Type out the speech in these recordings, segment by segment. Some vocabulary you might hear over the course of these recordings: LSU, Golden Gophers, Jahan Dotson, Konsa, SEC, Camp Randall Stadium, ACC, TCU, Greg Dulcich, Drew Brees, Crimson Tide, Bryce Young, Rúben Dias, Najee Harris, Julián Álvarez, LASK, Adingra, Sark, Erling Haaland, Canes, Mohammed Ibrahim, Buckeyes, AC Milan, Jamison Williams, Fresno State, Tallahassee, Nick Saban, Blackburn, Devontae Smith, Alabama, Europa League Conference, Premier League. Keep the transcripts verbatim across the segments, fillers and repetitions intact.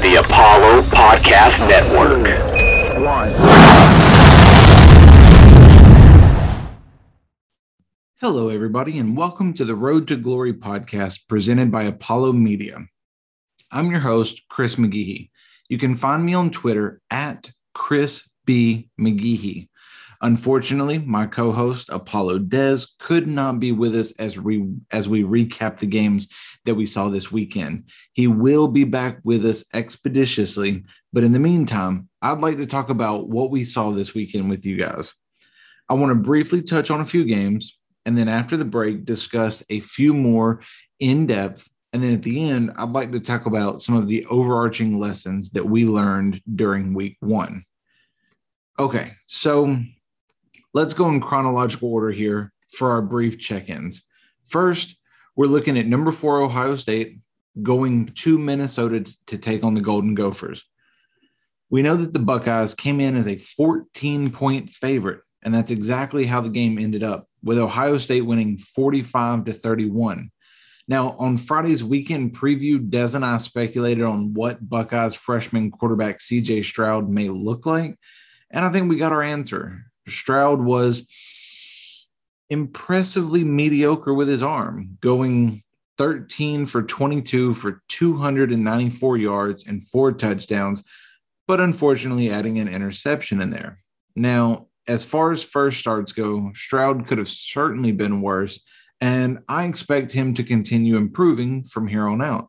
to the Apollo Podcast Network. Hello, everybody, and welcome to the Road to Glory podcast presented by Apollo Media. I'm your host, Chris McGehee. You can find me on Twitter at Chris B. McGehee. Unfortunately, my co-host, Apollo Dez, could not be with us as, re- as we recap the games that we saw this weekend. He will be back with us expeditiously, but in the meantime, I'd like to talk about what we saw this weekend with you guys. I want to briefly touch on a few games, and then after the break, discuss a few more in depth. And then at the end, I'd like to talk about some of the overarching lessons that we learned during week one. Okay, so let's go in chronological order here for our brief check-ins. First, we're looking at number four, Ohio State, going to Minnesota to take on the Golden Gophers. We know that the Buckeyes came in as a fourteen-point favorite, and that's exactly how the game ended up, with Ohio State winning forty-five to thirty-one. Now, on Friday's weekend preview, Des and I speculated on what Buckeyes freshman quarterback C J Stroud may look like, and I think we got our answer. Stroud was impressively mediocre with his arm, going thirteen for twenty-two for two hundred ninety-four yards and four touchdowns, but unfortunately adding an interception in there. Now, as far as first starts go, Stroud could have certainly been worse, and I expect him to continue improving from here on out.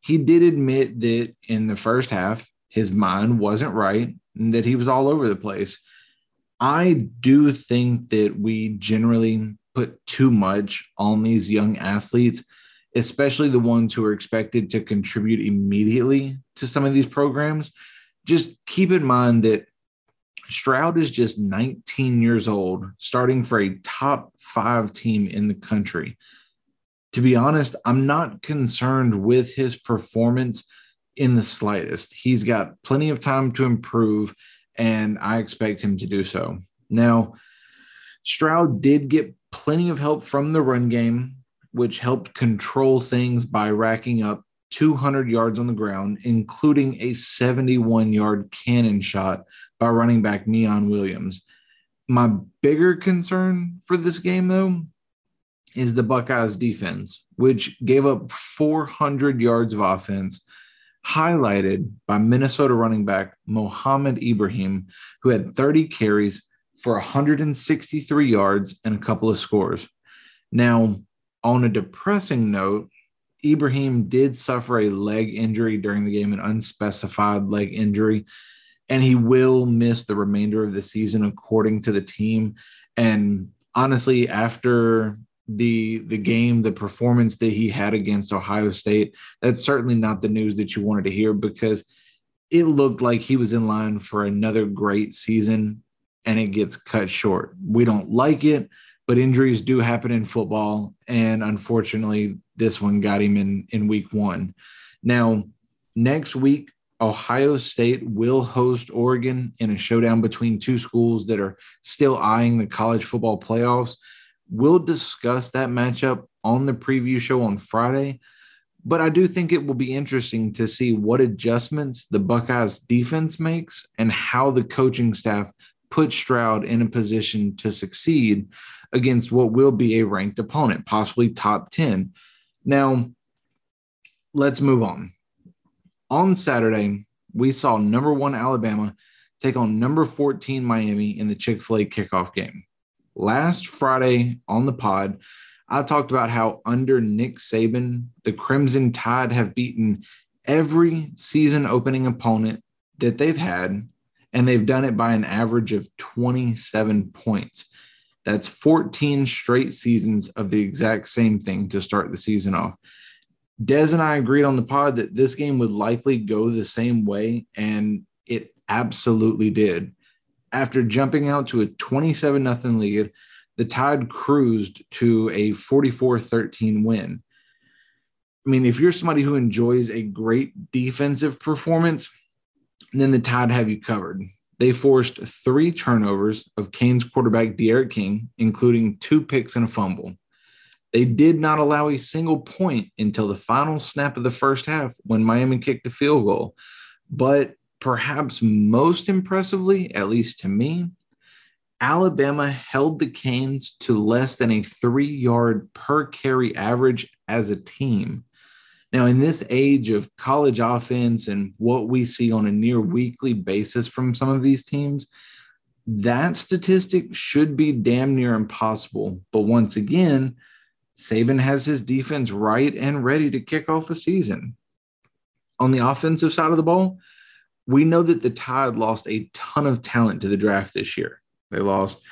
He did admit that in the first half, his mind wasn't right and that he was all over the place. I do think that we generally put too much on these young athletes, especially the ones who are expected to contribute immediately to some of these programs. Just keep in mind that Stroud is just nineteen years old, starting for a top five team in the country. To be honest, I'm not concerned with his performance in the slightest. He's got plenty of time to improve, and I expect him to do so. Now, Stroud did get plenty of help from the run game, which helped control things by racking up two hundred yards on the ground, including a seventy-one-yard cannon shot by running back Neon Williams. My bigger concern for this game, though, is the Buckeyes defense, which gave up four hundred yards of offense, highlighted by Minnesota running back Mohammed Ibrahim, who had thirty carries for one hundred sixty-three yards and a couple of scores. Now, on a depressing note, Ibrahim did suffer a leg injury during the game, an unspecified leg injury, and he will miss the remainder of the season according to the team. And honestly, after the the game, the performance that he had against Ohio State, that's certainly not the news that you wanted to hear, because it looked like he was in line for another great season and it gets cut short. We don't like it, but injuries do happen in football, and unfortunately this one got him in, in week one. Now, next week, Ohio State will host Oregon in a showdown between two schools that are still eyeing the college football playoffs. We'll discuss that matchup on the preview show on Friday, but I do think it will be interesting to see what adjustments the Buckeyes defense makes and how the coaching staff puts Stroud in a position to succeed against what will be a ranked opponent, possibly top ten. Now, let's move on. On Saturday, we saw number one Alabama take on number fourteen Miami in the Chick-fil-A kickoff game. Last Friday on the pod, I talked about how under Nick Saban, the Crimson Tide have beaten every season opening opponent that they've had, and they've done it by an average of twenty-seven points. That's fourteen straight seasons of the exact same thing to start the season off. Des and I agreed on the pod that this game would likely go the same way, and it absolutely did. After jumping out to a twenty-seven nothing lead, the Tide cruised to a forty-four thirteen win. I mean, if you're somebody who enjoys a great defensive performance, then the Tide have you covered. They forced three turnovers of Canes quarterback De'Aaron King, including two picks and a fumble. They did not allow a single point until the final snap of the first half when Miami kicked the field goal. But perhaps most impressively, at least to me, Alabama held the Canes to less than a three-yard per carry average as a team. Now, in this age of college offense and what we see on a near weekly basis from some of these teams, that statistic should be damn near impossible. But once again, Saban has his defense right and ready to kick off a season. On the offensive side of the ball, we know that the Tide lost a ton of talent to the draft this year. They lost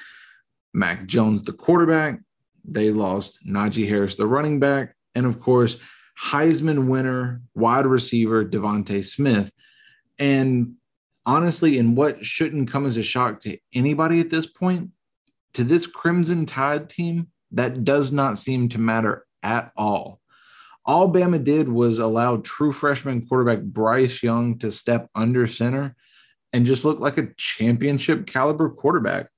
Mac Jones, the quarterback. They lost Najee Harris, the running back. And, of course, Heisman winner, wide receiver Devontae Smith. And, honestly, in what shouldn't come as a shock to anybody at this point, to this Crimson Tide team, that does not seem to matter at all. All Bama did was allow true freshman quarterback Bryce Young to step under center and just look like a championship caliber quarterback.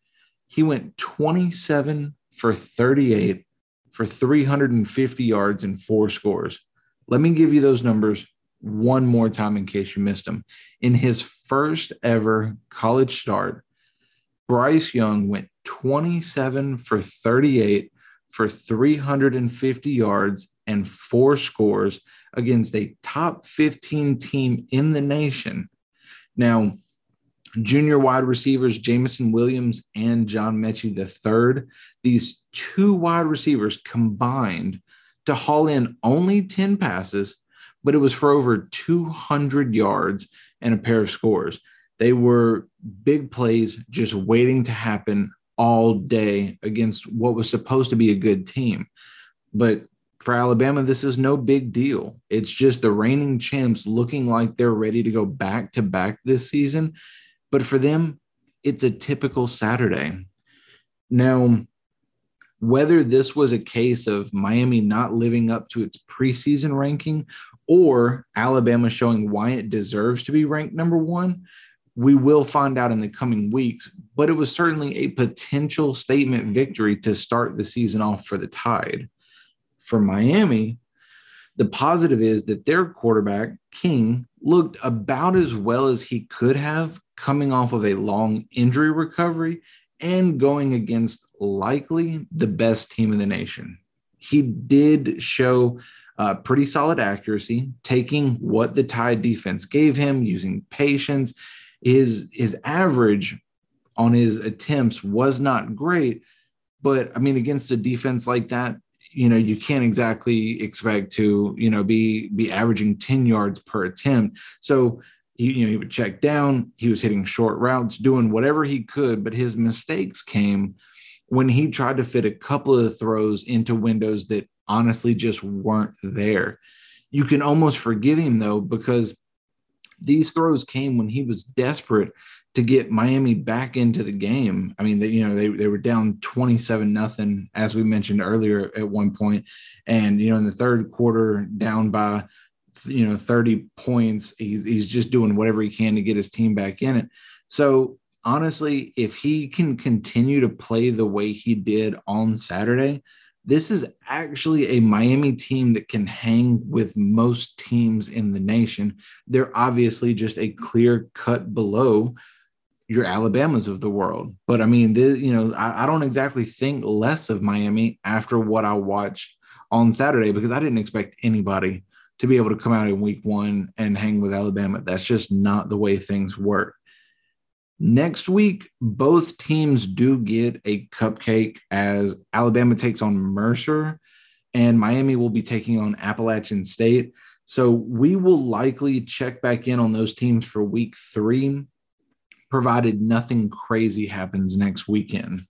He went twenty-seven for thirty-eight for three hundred fifty yards and four scores. Let me give you those numbers one more time in case you missed them. In his first ever college start, Bryce Young went twenty-seven for thirty-eight for three hundred fifty yards and four scores against a top fifteen team in the nation. Now, junior wide receivers Jamison Williams and John Mechie the third, these two wide receivers combined to haul in only ten passes, but it was for over two hundred yards and a pair of scores. They were big plays just waiting to happen all day against what was supposed to be a good team. But for Alabama, this is no big deal. It's just the reigning champs looking like they're ready to go back-to-back this season. But for them, it's a typical Saturday. Now, whether this was a case of Miami not living up to its preseason ranking or Alabama showing why it deserves to be ranked number one, we will find out in the coming weeks. But it was certainly a potential statement victory to start the season off for the Tide. For Miami, the positive is that their quarterback, King, looked about as well as he could have coming off of a long injury recovery and going against likely the best team in the nation. He did show uh, pretty solid accuracy, taking what the Tide defense gave him, using patience. His, his average on his attempts was not great, but, I mean, against a defense like that, you know, you can't exactly expect to, you know, be be averaging ten yards per attempt. So, you know, he would check down. He was hitting short routes, doing whatever he could. But his mistakes came when he tried to fit a couple of throws into windows that honestly just weren't there. You can almost forgive him, though, because these throws came when he was desperate to get Miami back into the game. I mean, they, you know, they, they were down twenty-seven nothing, as we mentioned earlier at one point. And, you know, in the third quarter, down by, you know, thirty points, he, he's just doing whatever he can to get his team back in it. So, honestly, if he can continue to play the way he did on Saturday, this is actually a Miami team that can hang with most teams in the nation. They're obviously just a clear cut below your Alabamas of the world. But I mean, this, you know, I, I don't exactly think less of Miami after what I watched on Saturday, because I didn't expect anybody to be able to come out in week one and hang with Alabama. That's just not the way things work. Next week, both teams do get a cupcake as Alabama takes on Mercer and Miami will be taking on Appalachian State. So we will likely check back in on those teams for week three, provided nothing crazy happens next weekend.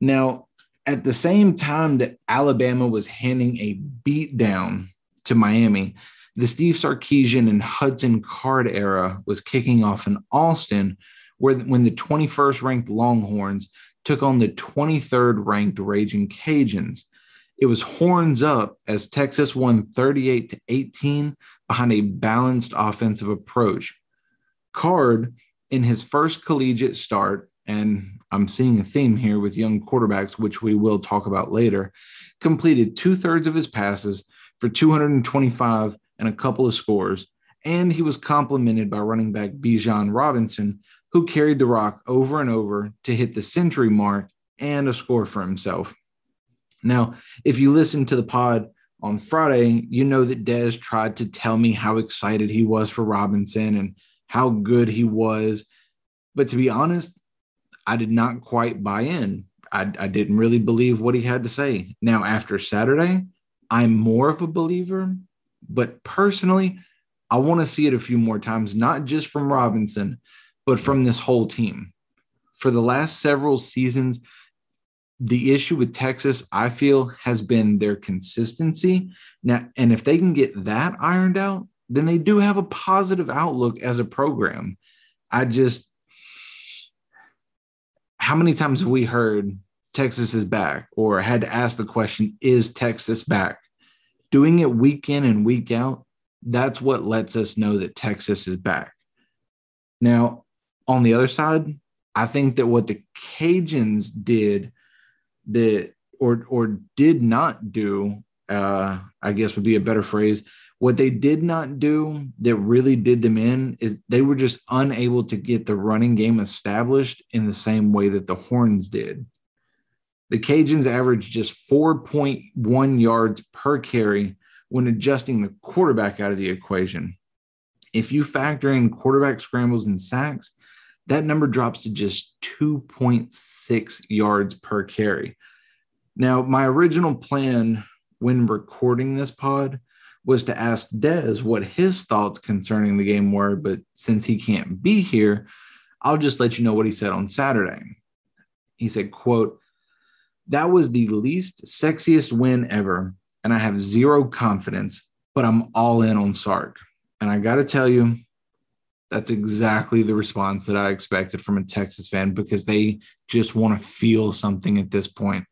Now, at the same time that Alabama was handing a beatdown to Miami, the Steve Sarkisian and Hudson Card era was kicking off in Austin, where when the twenty-first ranked Longhorns took on the twenty-third ranked Raging Cajuns. It was horns up as Texas won thirty-eight to eighteen behind a balanced offensive approach. Card, in his first collegiate start, and I'm seeing a theme here with young quarterbacks, which we will talk about later, completed two-thirds of his passes for two hundred twenty-five and a couple of scores and he was complimented by running back Bijan Robinson, who carried the rock over and over to hit the century mark and a score for himself. Now, if you listen to the pod on Friday, you know that Dez tried to tell me how excited he was for Robinson and how good he was. But to be honest, I did not quite buy in. I, I didn't really believe what he had to say. Now, after Saturday, I'm more of a believer, but personally, I want to see it a few more times, not just from Robinson, but from this whole team. For the last several seasons, the issue with Texas, I feel, has been their consistency. Now, and if they can get that ironed out, then they do have a positive outlook as a program. I just, how many times have we heard Texas is back, or had to ask the question, is Texas back? Doing it week in and week out, that's what lets us know that Texas is back. Now, on the other side, I think that what the Cajuns did that or or did not do, uh, I guess would be a better phrase, what they did not do that really did them in is they were just unable to get the running game established in the same way that the Horns did. The Cajuns averaged just four point one yards per carry when adjusting the quarterback out of the equation. If you factor in quarterback scrambles and sacks, that number drops to just two point six yards per carry. Now, my original plan when recording this pod was to ask Dez what his thoughts concerning the game were, but since he can't be here, I'll just let you know what he said on Saturday. He said, quote, "That was the least sexiest win ever, and I have zero confidence, but I'm all in on Sark. And I got to tell you, that's exactly the response that I expected from a Texas fan, because they just want to feel something at this point.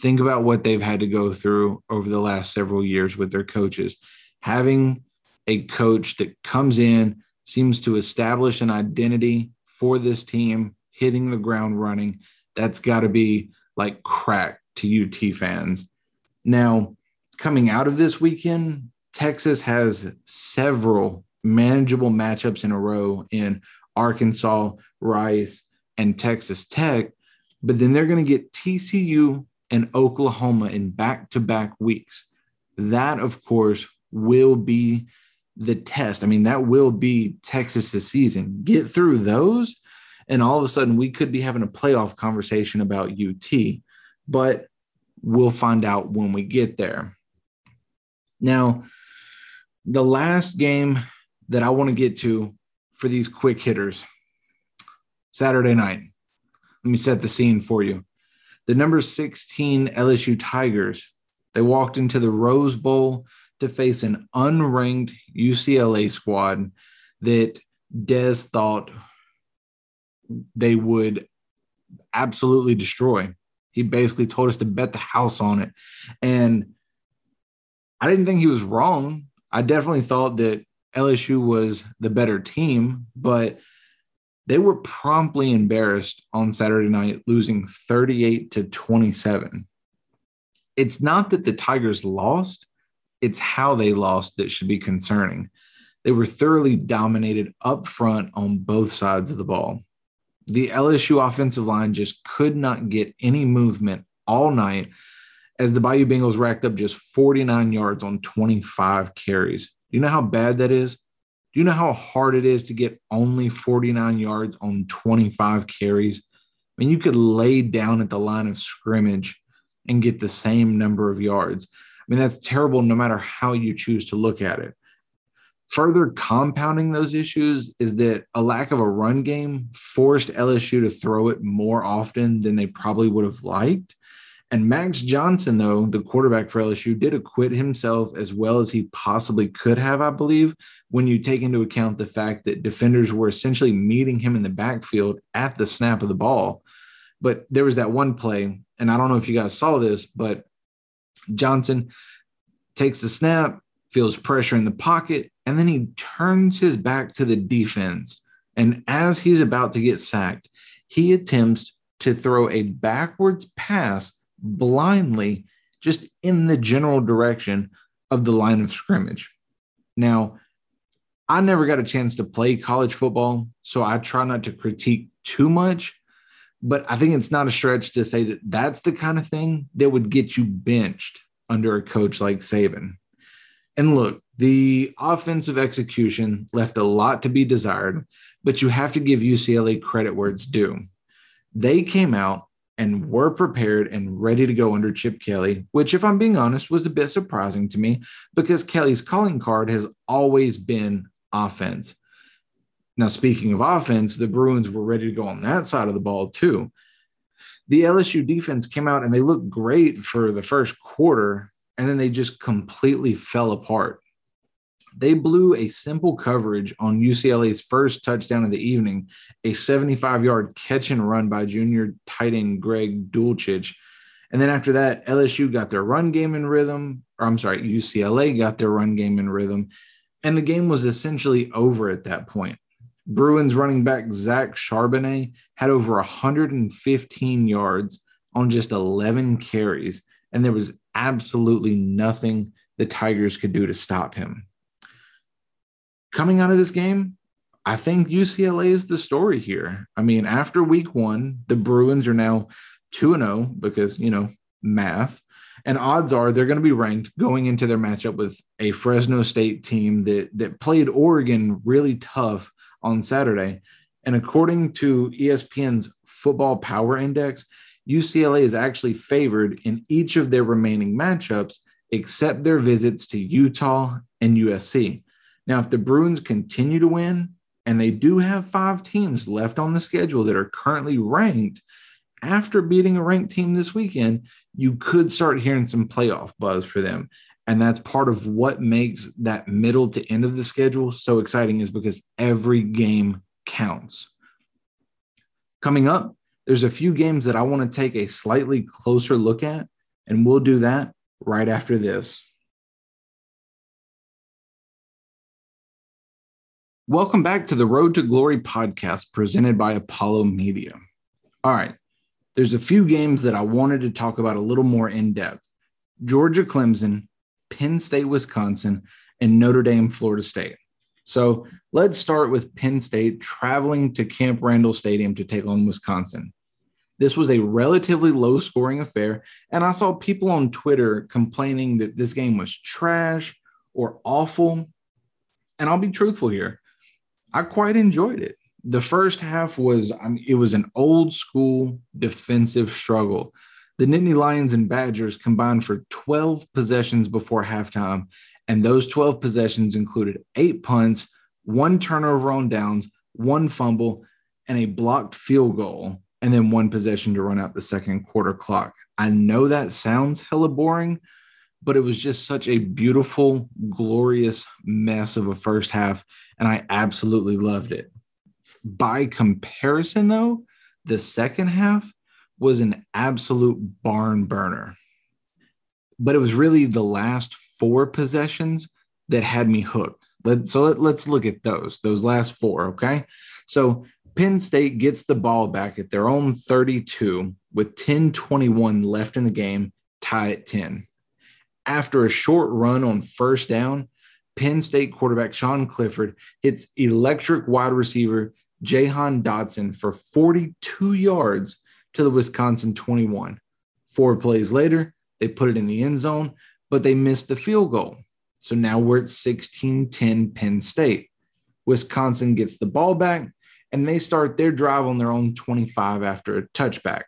Think about what they've had to go through over the last several years with their coaches. Having a coach that comes in, seems to establish an identity for this team, hitting the ground running, that's got to be like crack to U T fans. Now, coming out of this weekend, Texas has several manageable matchups in a row in Arkansas, Rice, and Texas Tech, but then they're going to get T C U and Oklahoma in back-to-back weeks. That, of course, will be the test. I mean, that will be Texas's season. Get through those, and all of a sudden we could be having a playoff conversation about U T, but we'll find out when we get there. Now, the last game that I want to get to for these quick hitters, Saturday night. Let me set the scene for you. The number sixteen L S U Tigers, they walked into the Rose Bowl to face an unranked U C L A squad that Dez thought they would absolutely destroy. He basically told us to bet the house on it. And I didn't think he was wrong. I definitely thought that L S U was the better team, but they were promptly embarrassed on Saturday night, losing thirty-eight to twenty-seven. It's not that the Tigers lost, it's how they lost that should be concerning. They were thoroughly dominated up front on both sides of the ball. The L S U offensive line just could not get any movement all night, as the Bayou Bengals racked up just forty-nine yards on twenty-five carries. Do you know how bad that is? Do you know how hard it is to get only forty-nine yards on twenty-five carries? I mean, you could lay down at the line of scrimmage and get the same number of yards. I mean, that's terrible no matter how you choose to look at it. Further compounding those issues is that a lack of a run game forced L S U to throw it more often than they probably would have liked. And Max Johnson, though, the quarterback for L S U, did acquit himself as well as he possibly could have, I believe, when you take into account the fact that defenders were essentially meeting him in the backfield at the snap of the ball. But there was that one play, and I don't know if you guys saw this, but Johnson takes the snap, feels pressure in the pocket, and then he turns his back to the defense. And as he's about to get sacked, he attempts to throw a backwards pass blindly, just in the general direction of the line of scrimmage. Now, I never got a chance to play college football, so I try not to critique too much. But I think it's not a stretch to say that that's the kind of thing that would get you benched under a coach like Saban. And look, the offensive execution left a lot to be desired, but you have to give U C L A credit where it's due. They came out and were prepared and ready to go under Chip Kelly, which, if I'm being honest, was a bit surprising to me because Kelly's calling card has always been offense. Now, speaking of offense, the Bruins were ready to go on that side of the ball too. The L S U defense came out and they looked great for the first quarter, and then they just completely fell apart. They blew a simple coverage on U C L A's first touchdown of the evening, a seventy-five-yard catch and run by junior tight end Greg Dulcich. And then after that, L S U got their run game in rhythm, or I'm sorry, U C L A got their run game in rhythm, and the game was essentially over at that point. Bruins running back Zach Charbonnet had over one hundred fifteen yards on just eleven carries, and there was absolutely nothing the Tigers could do to stop him. Coming out of this game, I think U C L A is the story here. I mean, after week one, the Bruins are now two and oh because, you know, math, and odds are they're going to be ranked going into their matchup with a Fresno State team that that played Oregon really tough on Saturday. And according to E S P N's Football Power Index, U C L A is actually favored in each of their remaining matchups, except their visits to Utah and U S C. Now, if the Bruins continue to win, and they do have five teams left on the schedule that are currently ranked, after beating a ranked team this weekend, you could start hearing some playoff buzz for them. And that's part of what makes that middle to end of the schedule so exciting, is because every game counts. Coming up, there's a few games that I want to take a slightly closer look at, and we'll do that right after this. Welcome back to the Road to Glory podcast presented by Apollo Media. All right, there's a few games that I wanted to talk about a little more in depth. Georgia, Clemson, Penn State, Wisconsin, and Notre Dame, Florida State. So let's start with Penn State traveling to Camp Randall Stadium to take on Wisconsin. This was a relatively low-scoring affair, and I saw people on Twitter complaining that this game was trash or awful, and I'll be truthful here. I quite enjoyed it. The first half was, I mean, it was an old-school defensive struggle. The Nittany Lions and Badgers combined for twelve possessions before halftime, and those twelve possessions included eight punts, one turnover on downs, one fumble, and a blocked field goal, and then one possession to run out the second quarter clock. I know that sounds hella boring, but it was just such a beautiful, glorious mess of a first half, and I absolutely loved it. By comparison, though, the second half was an absolute barn burner. But it was really the last four possessions that had me hooked. Let, so let, let's look at those, those last four, okay? So Penn State gets the ball back at their own thirty-two with ten twenty-one left in the game, tied at ten. After a short run on first down, Penn State quarterback Sean Clifford hits electric wide receiver Jahan Dotson for forty-two yards to the Wisconsin twenty-one. Four plays later, they put it in the end zone, but they missed the field goal. So now we're at sixteen ten Penn State. Wisconsin gets the ball back, and they start their drive on their own twenty-five after a touchback.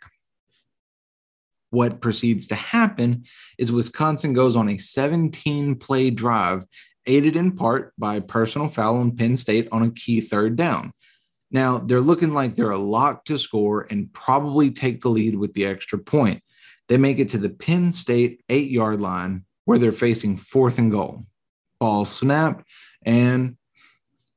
What proceeds to happen is Wisconsin goes on a seventeen-play drive, aided in part by a personal foul on Penn State on a key third down. Now, they're looking like they're a lock to score and probably take the lead with the extra point. They make it to the Penn State eight-yard line where they're facing fourth and goal. Ball snapped, and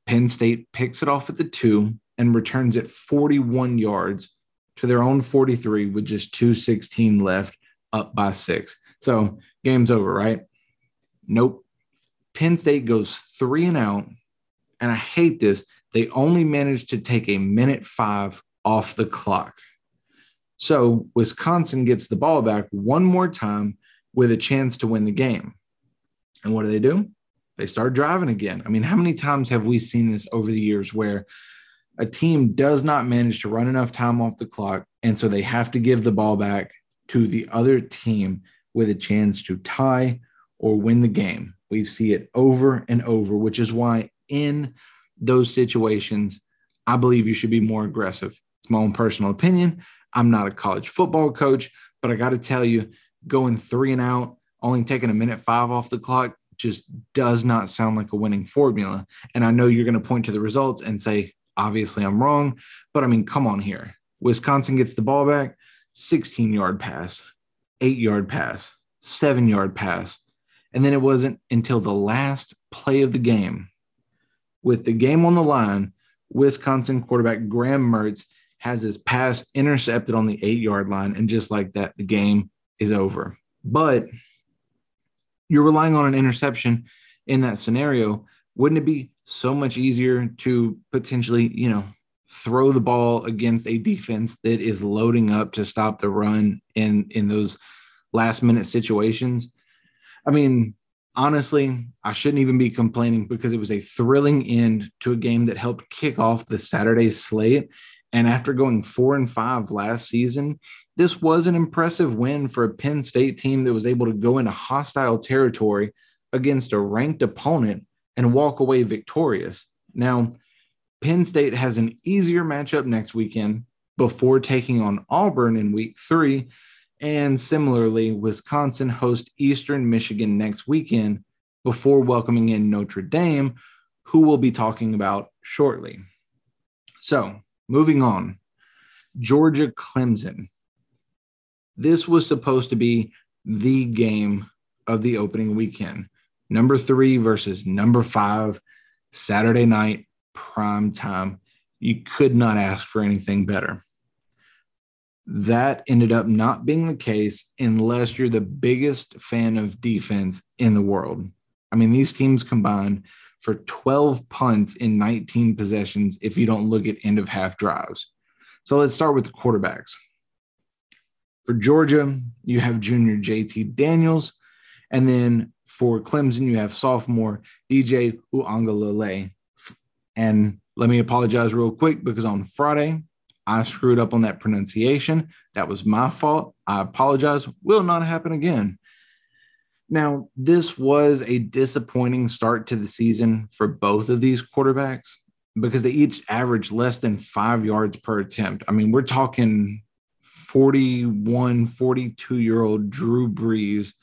Penn State picks it off at the two and returns it forty-one yards to their own forty-three with just two sixteen left, up by six. So game's over, right? Nope. Penn State goes three and out, and I hate this. They only managed to take a minute five off the clock. So Wisconsin gets the ball back one more time with a chance to win the game. And what do they do? they start driving again. I mean, how many times have we seen this over the years where a team does not manage to run enough time off the clock, and so they have to give the ball back to the other team with a chance to tie or win the game? We see it over and over, which is why in those situations, I believe you should be more aggressive. It's my own personal opinion. I'm not a college football coach, but I got to tell you, going three and out, only taking a minute five off the clock just does not sound like a winning formula. And I know you're going to point to the results and say, obviously I'm wrong, but I mean, come on here. Wisconsin gets the ball back, sixteen-yard pass, eight-yard pass, seven-yard pass. And then it wasn't until the last play of the game, with the game on the line, Wisconsin quarterback Graham Mertz has his pass intercepted on the eight-yard line, and just like that, the game is over. But you're relying on an interception in that scenario. Wouldn't it be so much easier to potentially, you know, throw the ball against a defense that is loading up to stop the run in, in those last-minute situations? I mean, honestly, I shouldn't even be complaining, because it was a thrilling end to a game that helped kick off the Saturday slate. And after going four and five last season, this was an impressive win for a Penn State team that was able to go into hostile territory against a ranked opponent and walk away victorious. Now, Penn State has an easier matchup next weekend before taking on Auburn in week three. And similarly, Wisconsin hosts Eastern Michigan next weekend before welcoming in Notre Dame, who we'll be talking about shortly. So, moving on, Georgia Clemson. This was supposed to be the game of the opening weekend. Number three versus number five, Saturday night, prime time. You could not ask for anything better. That ended up not being the case unless you're the biggest fan of defense in the world. I mean, these teams combined for twelve punts in nineteen possessions if you don't look at end-of-half drives. So let's start with the quarterbacks. For Georgia, you have junior J T Daniels, and then for Clemson, you have sophomore E J Uiagalelei. And let me apologize real quick, because on Friday, I screwed up on that pronunciation. That was my fault. I apologize. Will not happen again. Now, this was a disappointing start to the season for both of these quarterbacks, because they each averaged less than five yards per attempt. I mean, we're talking forty-one, forty-two-year-old Drew Brees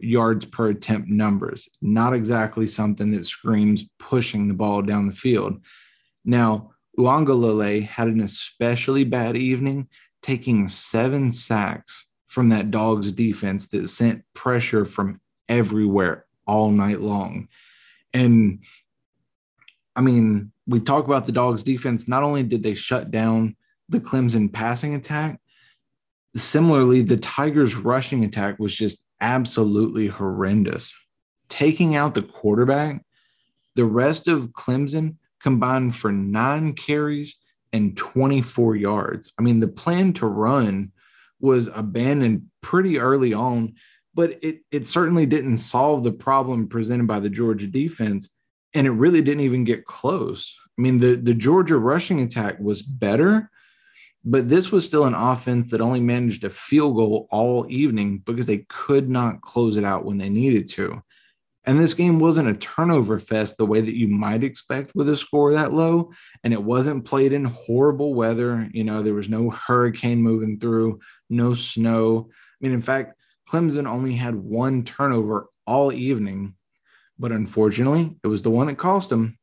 yards per attempt numbers. Not exactly something that screams pushing the ball down the field. Now, Uiagalelei had an especially bad evening, taking seven sacks from that Dogs defense that sent pressure from everywhere all night long. And, I mean, we talk about the Dogs defense. Not only did they shut down the Clemson passing attack, similarly, the Tigers' rushing attack was just absolutely horrendous. Taking out the quarterback, the rest of Clemson combined for nine carries and twenty-four yards. I mean, the plan to run was abandoned pretty early on, but it, it certainly didn't solve the problem presented by the Georgia defense, and it really didn't even get close. I mean, the, the Georgia rushing attack was better, but this was still an offense that only managed a field goal all evening because they could not close it out when they needed to. And this game wasn't a turnover fest the way that you might expect with a score that low, and it wasn't played in horrible weather. You know, there was no hurricane moving through, no snow. I mean, in fact, Clemson only had one turnover all evening, but unfortunately, it was the one that cost them.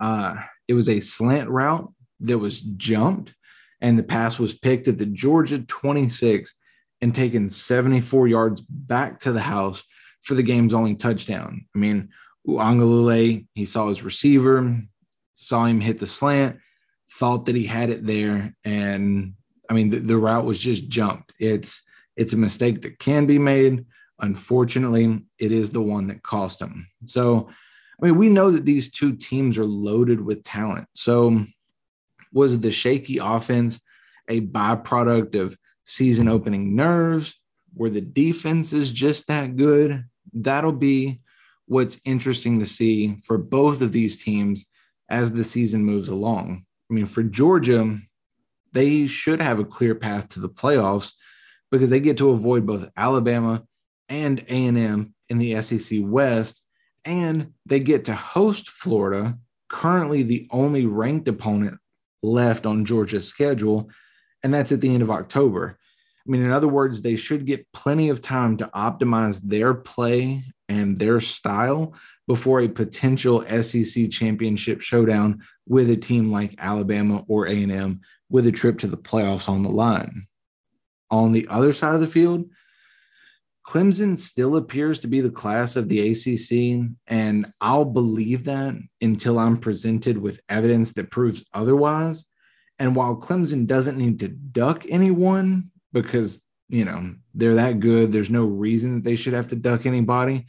Uh, it was a slant route that was jumped, and the pass was picked at the Georgia twenty-six and taken seventy-four yards back to the house for the game's only touchdown. I mean, Uiagalelei, he saw his receiver, saw him hit the slant, thought that he had it there, and, I mean, the, the route was just jumped. It's it's a mistake that can be made. Unfortunately, it is the one that cost him. So, I mean, we know that these two teams are loaded with talent. So, was the shaky offense a byproduct of season-opening nerves? Were the defenses just that good? That'll be what's interesting to see for both of these teams as the season moves along. I mean, for Georgia, they should have a clear path to the playoffs because they get to avoid both Alabama and A and M in the S E C West, and they get to host Florida, currently the only ranked opponent left on Georgia's schedule, and that's at the end of October. I mean, in other words, they should get plenty of time to optimize their play and their style before a potential S E C championship showdown with a team like Alabama or A and M with a trip to the playoffs on the line. On the other side of the field, Clemson still appears to be the class of the A C C, and I'll believe that until I'm presented with evidence that proves otherwise. And while Clemson doesn't need to duck anyone because, you know, they're that good, there's no reason that they should have to duck anybody,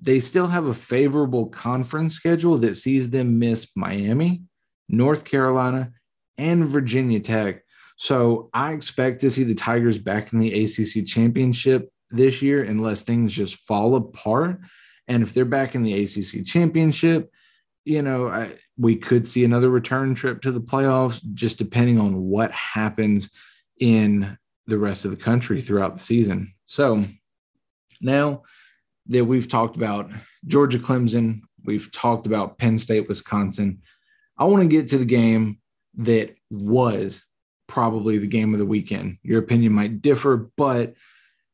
they still have a favorable conference schedule that sees them miss Miami, North Carolina, and Virginia Tech. So I expect to see the Tigers back in the A C C championship this year unless things just fall apart. And if they're back in the A C C championship, you know, I, we could see another return trip to the playoffs, just depending on what happens in the rest of the country throughout the season. So now that we've talked about Georgia, Clemson, we've talked about Penn State, Wisconsin, I want to get to the game that was probably the game of the weekend. Your opinion might differ, but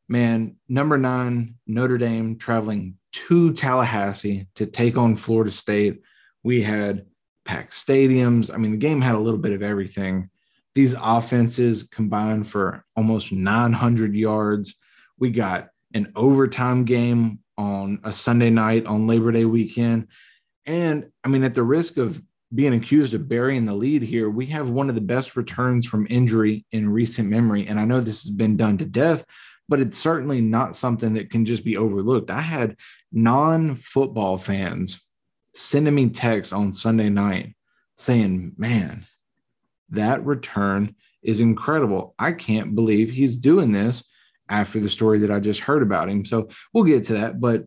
man, number nine, Notre Dame traveling to Tallahassee to take on Florida State. We had packed stadiums. I mean, the game had a little bit of everything. These offenses combined for almost nine hundred yards. We got an overtime game on a Sunday night on Labor Day weekend. And, I mean, at the risk of being accused of burying the lead here, we have one of the best returns from injury in recent memory. And I know this has been done to death, but it's certainly not something that can just be overlooked. I had non-football fans sending me texts on Sunday night saying, man, that return is incredible. I can't believe he's doing this after the story that I just heard about him. So we'll get to that. But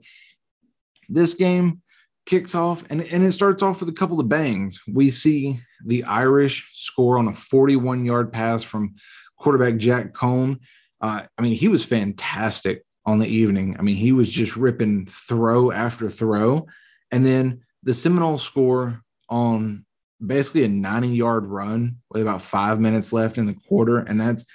this game kicks off, and, and it starts off with a couple of bangs. We see the Irish score on a forty-one-yard pass from quarterback Jack Cohn. Uh, I mean, he was fantastic on the evening. I mean, he was just ripping throw after throw. And then the Seminole score on basically a ninety-yard run with about five minutes left in the quarter. And that's,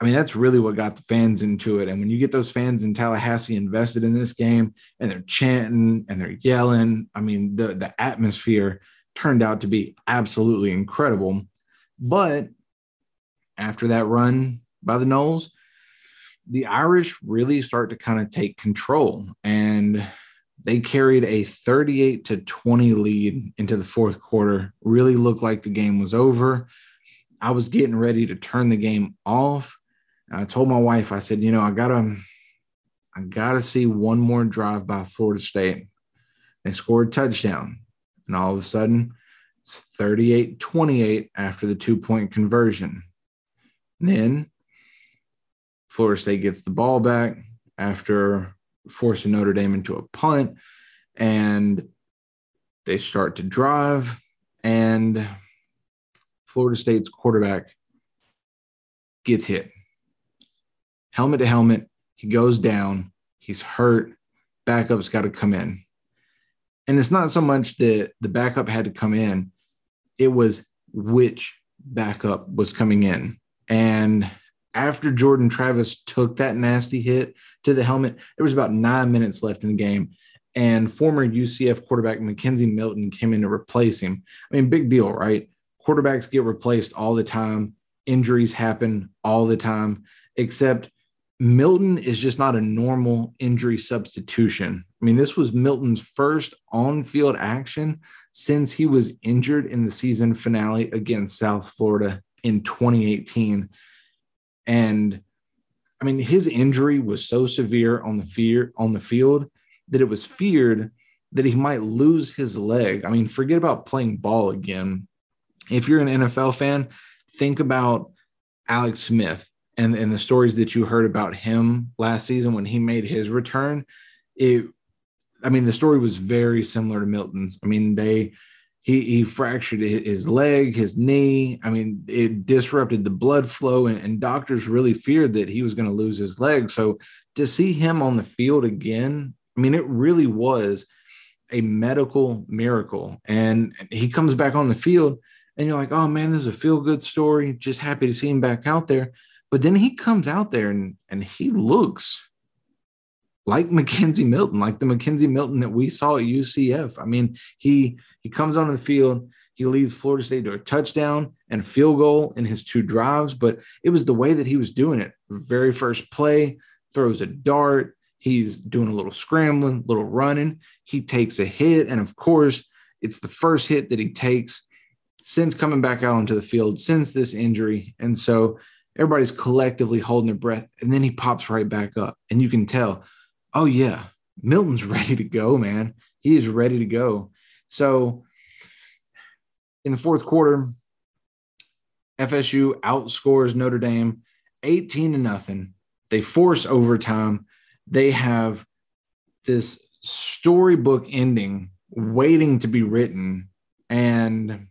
I mean, that's really what got the fans into it. And when you get those fans in Tallahassee invested in this game, and they're chanting and they're yelling, I mean, the, the atmosphere turned out to be absolutely incredible. But after that run by the Noles, the Irish really start to kind of take control, and they carried a thirty-eight to twenty lead into the fourth quarter. Really looked like the game was over. I was getting ready to turn the game off. I told my wife, I said, you know, I gotta, I gotta see one more drive by Florida State. They scored a touchdown, and all of a sudden, it's thirty-eight twenty-eight after the two-point conversion. And then Florida State gets the ball back after forcing Notre Dame into a punt, and they start to drive, and Florida State's quarterback gets hit. Helmet to helmet, he goes down, he's hurt, backup's got to come in. And it's not so much that the backup had to come in, it was which backup was coming in. And after Jordan Travis took that nasty hit to the helmet, there was about nine minutes left in the game, and former U C F quarterback Mackenzie Milton came in to replace him. I mean, big deal, right? Quarterbacks get replaced all the time. Injuries happen all the time, except Milton is just not a normal injury substitution. I mean, this was Milton's first on-field action since he was injured in the season finale against South Florida in twenty eighteen. And I mean, his injury was so severe on the fear on the field that it was feared that he might lose his leg. I mean, forget about playing ball again. If you're an N F L fan, think about Alex Smith and, and the stories that you heard about him last season when he made his return. It I mean, the story was very similar to Milton's. I mean, they he he fractured his leg, his knee. I mean, it disrupted the blood flow, and, and doctors really feared that he was going to lose his leg. So to see him on the field again, I mean, it really was a medical miracle. And he comes back on the field, and you're like, oh, man, this is a feel-good story. Just happy to see him back out there. But then he comes out there, and, and he looks like Mackenzie Milton, like the Mackenzie Milton that we saw at U C F. I mean, he he comes onto the field, he leads Florida State to a touchdown and field goal in his two drives, but it was the way that he was doing it. Very first play, throws a dart, he's doing a little scrambling, little running, he takes a hit, and of course, it's the first hit that he takes since coming back out onto the field, since this injury, and so everybody's collectively holding their breath, and then he pops right back up, and you can tell, oh, yeah, Milton's ready to go, man. He is ready to go. So in the fourth quarter, F S U outscores Notre Dame eighteen to nothing. They force overtime. They have this storybook ending waiting to be written, and,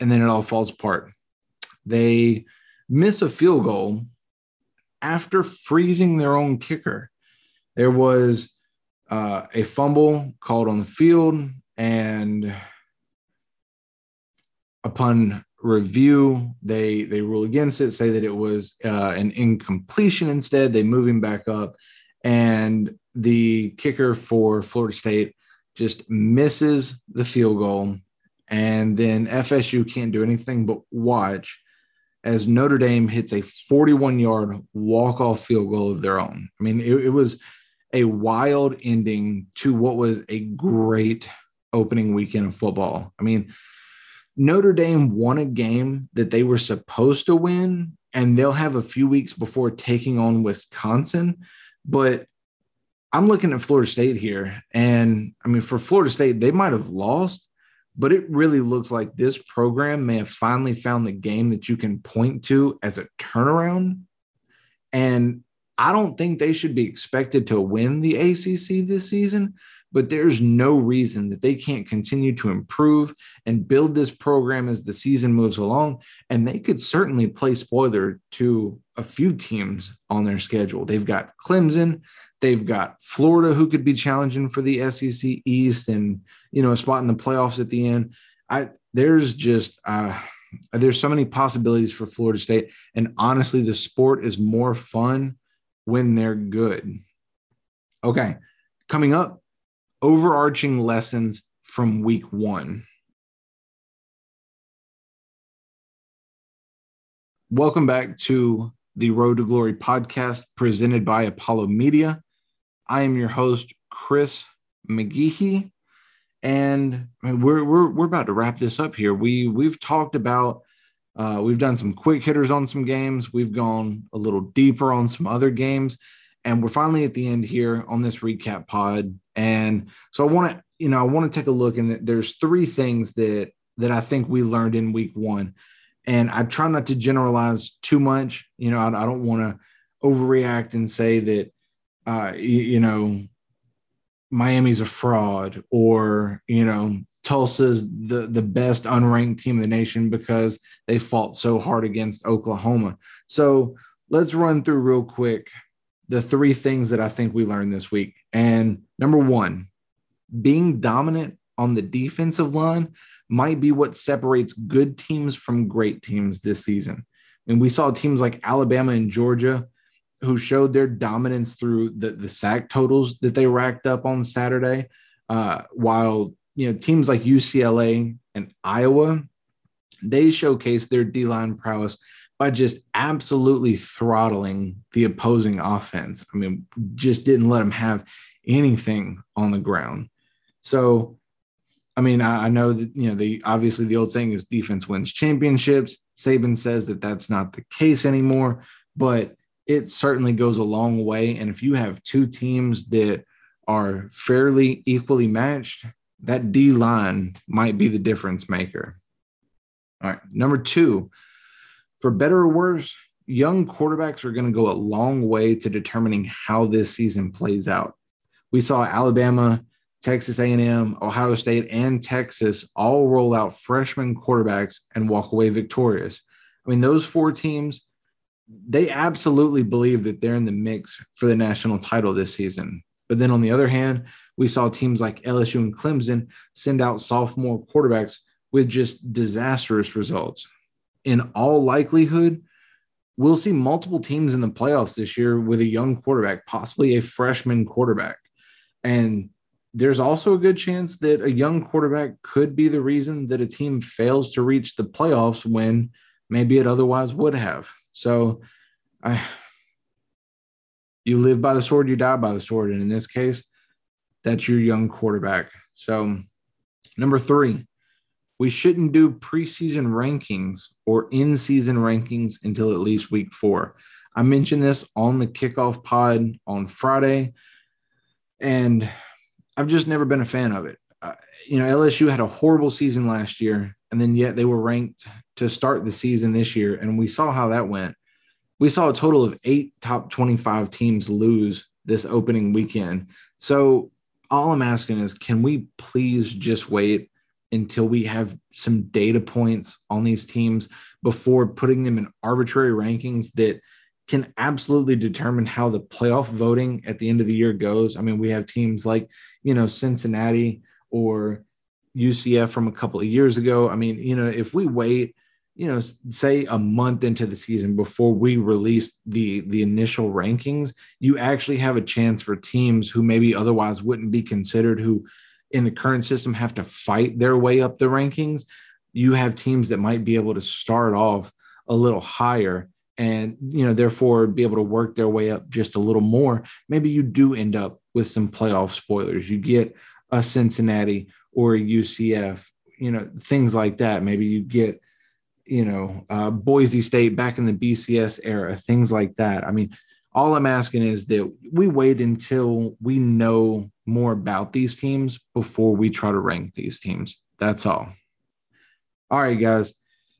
and then it all falls apart. They miss a field goal after freezing their own kicker. There was uh, a fumble called on the field, and upon review, they they rule against it, say that it was uh, an incompletion instead. They move him back up, and the kicker for Florida State just misses the field goal, and then F S U can't do anything but watch as Notre Dame hits a forty-one-yard walk-off field goal of their own. I mean, it, it was a wild ending to what was a great opening weekend of football. I mean, Notre Dame won a game that they were supposed to win, and they'll have a few weeks before taking on Wisconsin. But I'm looking at Florida State here, and, I mean, for Florida State, they might have lost, but it really looks like this program may have finally found the game that you can point to as a turnaround. And I don't think they should be expected to win the A C C this season, but there's no reason that they can't continue to improve and build this program as the season moves along. And they could certainly play spoiler to a few teams on their schedule. They've got Clemson. They've got Florida, who could be challenging for the S E C East and, you know, a spot in the playoffs at the end. I there's just uh, there's so many possibilities for Florida State. And honestly, the sport is more fun when they're good. Okay, coming up, overarching lessons from week one. Welcome back to the Road to Glory podcast presented by Apollo Media. I am your host, Chris McGehee, and I mean, we're we're we're about to wrap this up here. We we've talked about, uh, we've done some quick hitters on some games. We've gone a little deeper on some other games, and we're finally at the end here on this recap pod. And so I want to, you know, I want to take a look, and there's three things that that I think we learned in week one, and I try not to generalize too much. You know, I, I don't want to overreact and say that. Uh, you, you know, Miami's a fraud, or, you know, Tulsa's the, the best unranked team in the nation because they fought so hard against Oklahoma. So let's run through real quick the three things that I think we learned this week. And number one, being dominant on the defensive line might be what separates good teams from great teams this season. And we saw teams like Alabama and Georgia who showed their dominance through the, the sack totals that they racked up on Saturday, uh, while, you know, teams like U C L A and Iowa, they showcased their D-line prowess by just absolutely throttling the opposing offense. I mean, just didn't let them have anything on the ground. So, I mean, I, I know that, you know, the obviously the old saying is defense wins championships. Saban says that that's not the case anymore, but it certainly goes a long way. And if you have two teams that are fairly equally matched, that D-line might be the difference maker. All right, number two, for better or worse, young quarterbacks are going to go a long way to determining how this season plays out. we saw Alabama, Texas A and M, Ohio State, and Texas all roll out freshman quarterbacks and walk away victorious. I mean, those four teams, they absolutely believe that they're in the mix for the national title this season. But then on the other hand, we saw teams like L S U and Clemson send out sophomore quarterbacks with just disastrous results. In all likelihood, we'll see multiple teams in the playoffs this year with a young quarterback, possibly a freshman quarterback. And there's also a good chance that a young quarterback could be the reason that a team fails to reach the playoffs when maybe it otherwise would have. So I, you live by the sword, you die by the sword. And in this case, that's your young quarterback. So number three, we shouldn't do preseason rankings or in-season rankings until at least week four. I mentioned this on the kickoff pod on Friday, and I've just never been a fan of it. Uh, you know, L S U had a horrible season last year, and then yet they were ranked to start the season this year, and we saw how that went. We saw a total of eight top twenty-five teams lose this opening weekend. So all I'm asking is, can we please just wait until we have some data points on these teams before putting them in arbitrary rankings that can absolutely determine how the playoff voting at the end of the year goes? I mean, we have teams like, you know, Cincinnati or U C F from a couple of years ago. I mean, you know, if we wait, you know, say a month into the season before we release the, the initial rankings, you actually have a chance for teams who maybe otherwise wouldn't be considered, who in the current system have to fight their way up the rankings. You have teams that might be able to start off a little higher and, you know, therefore be able to work their way up just a little more. Maybe you do end up with some playoff spoilers. You get a Cincinnati or a U C F, you know, things like that. Maybe you get, you know, uh, Boise State back in the B C S era, things like that. I mean, all I'm asking is that we wait until we know more about these teams before we try to rank these teams. That's all. All right, guys,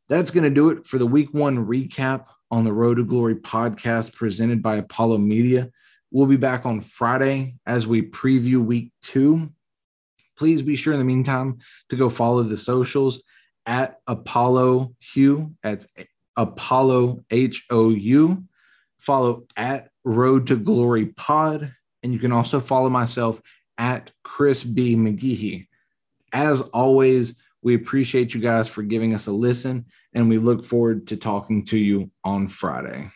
that's going to do it for the week one recap on the Road to Glory podcast presented by Apollo Media. We'll be back on Friday as we preview week two. Please be sure in the meantime to go follow the socials at Apollo Hugh. That's Apollo H O U. Follow at Road to Glory Pod. And you can also follow myself at Chris B. McGehee. As always, we appreciate you guys for giving us a listen, and we look forward to talking to you on Friday.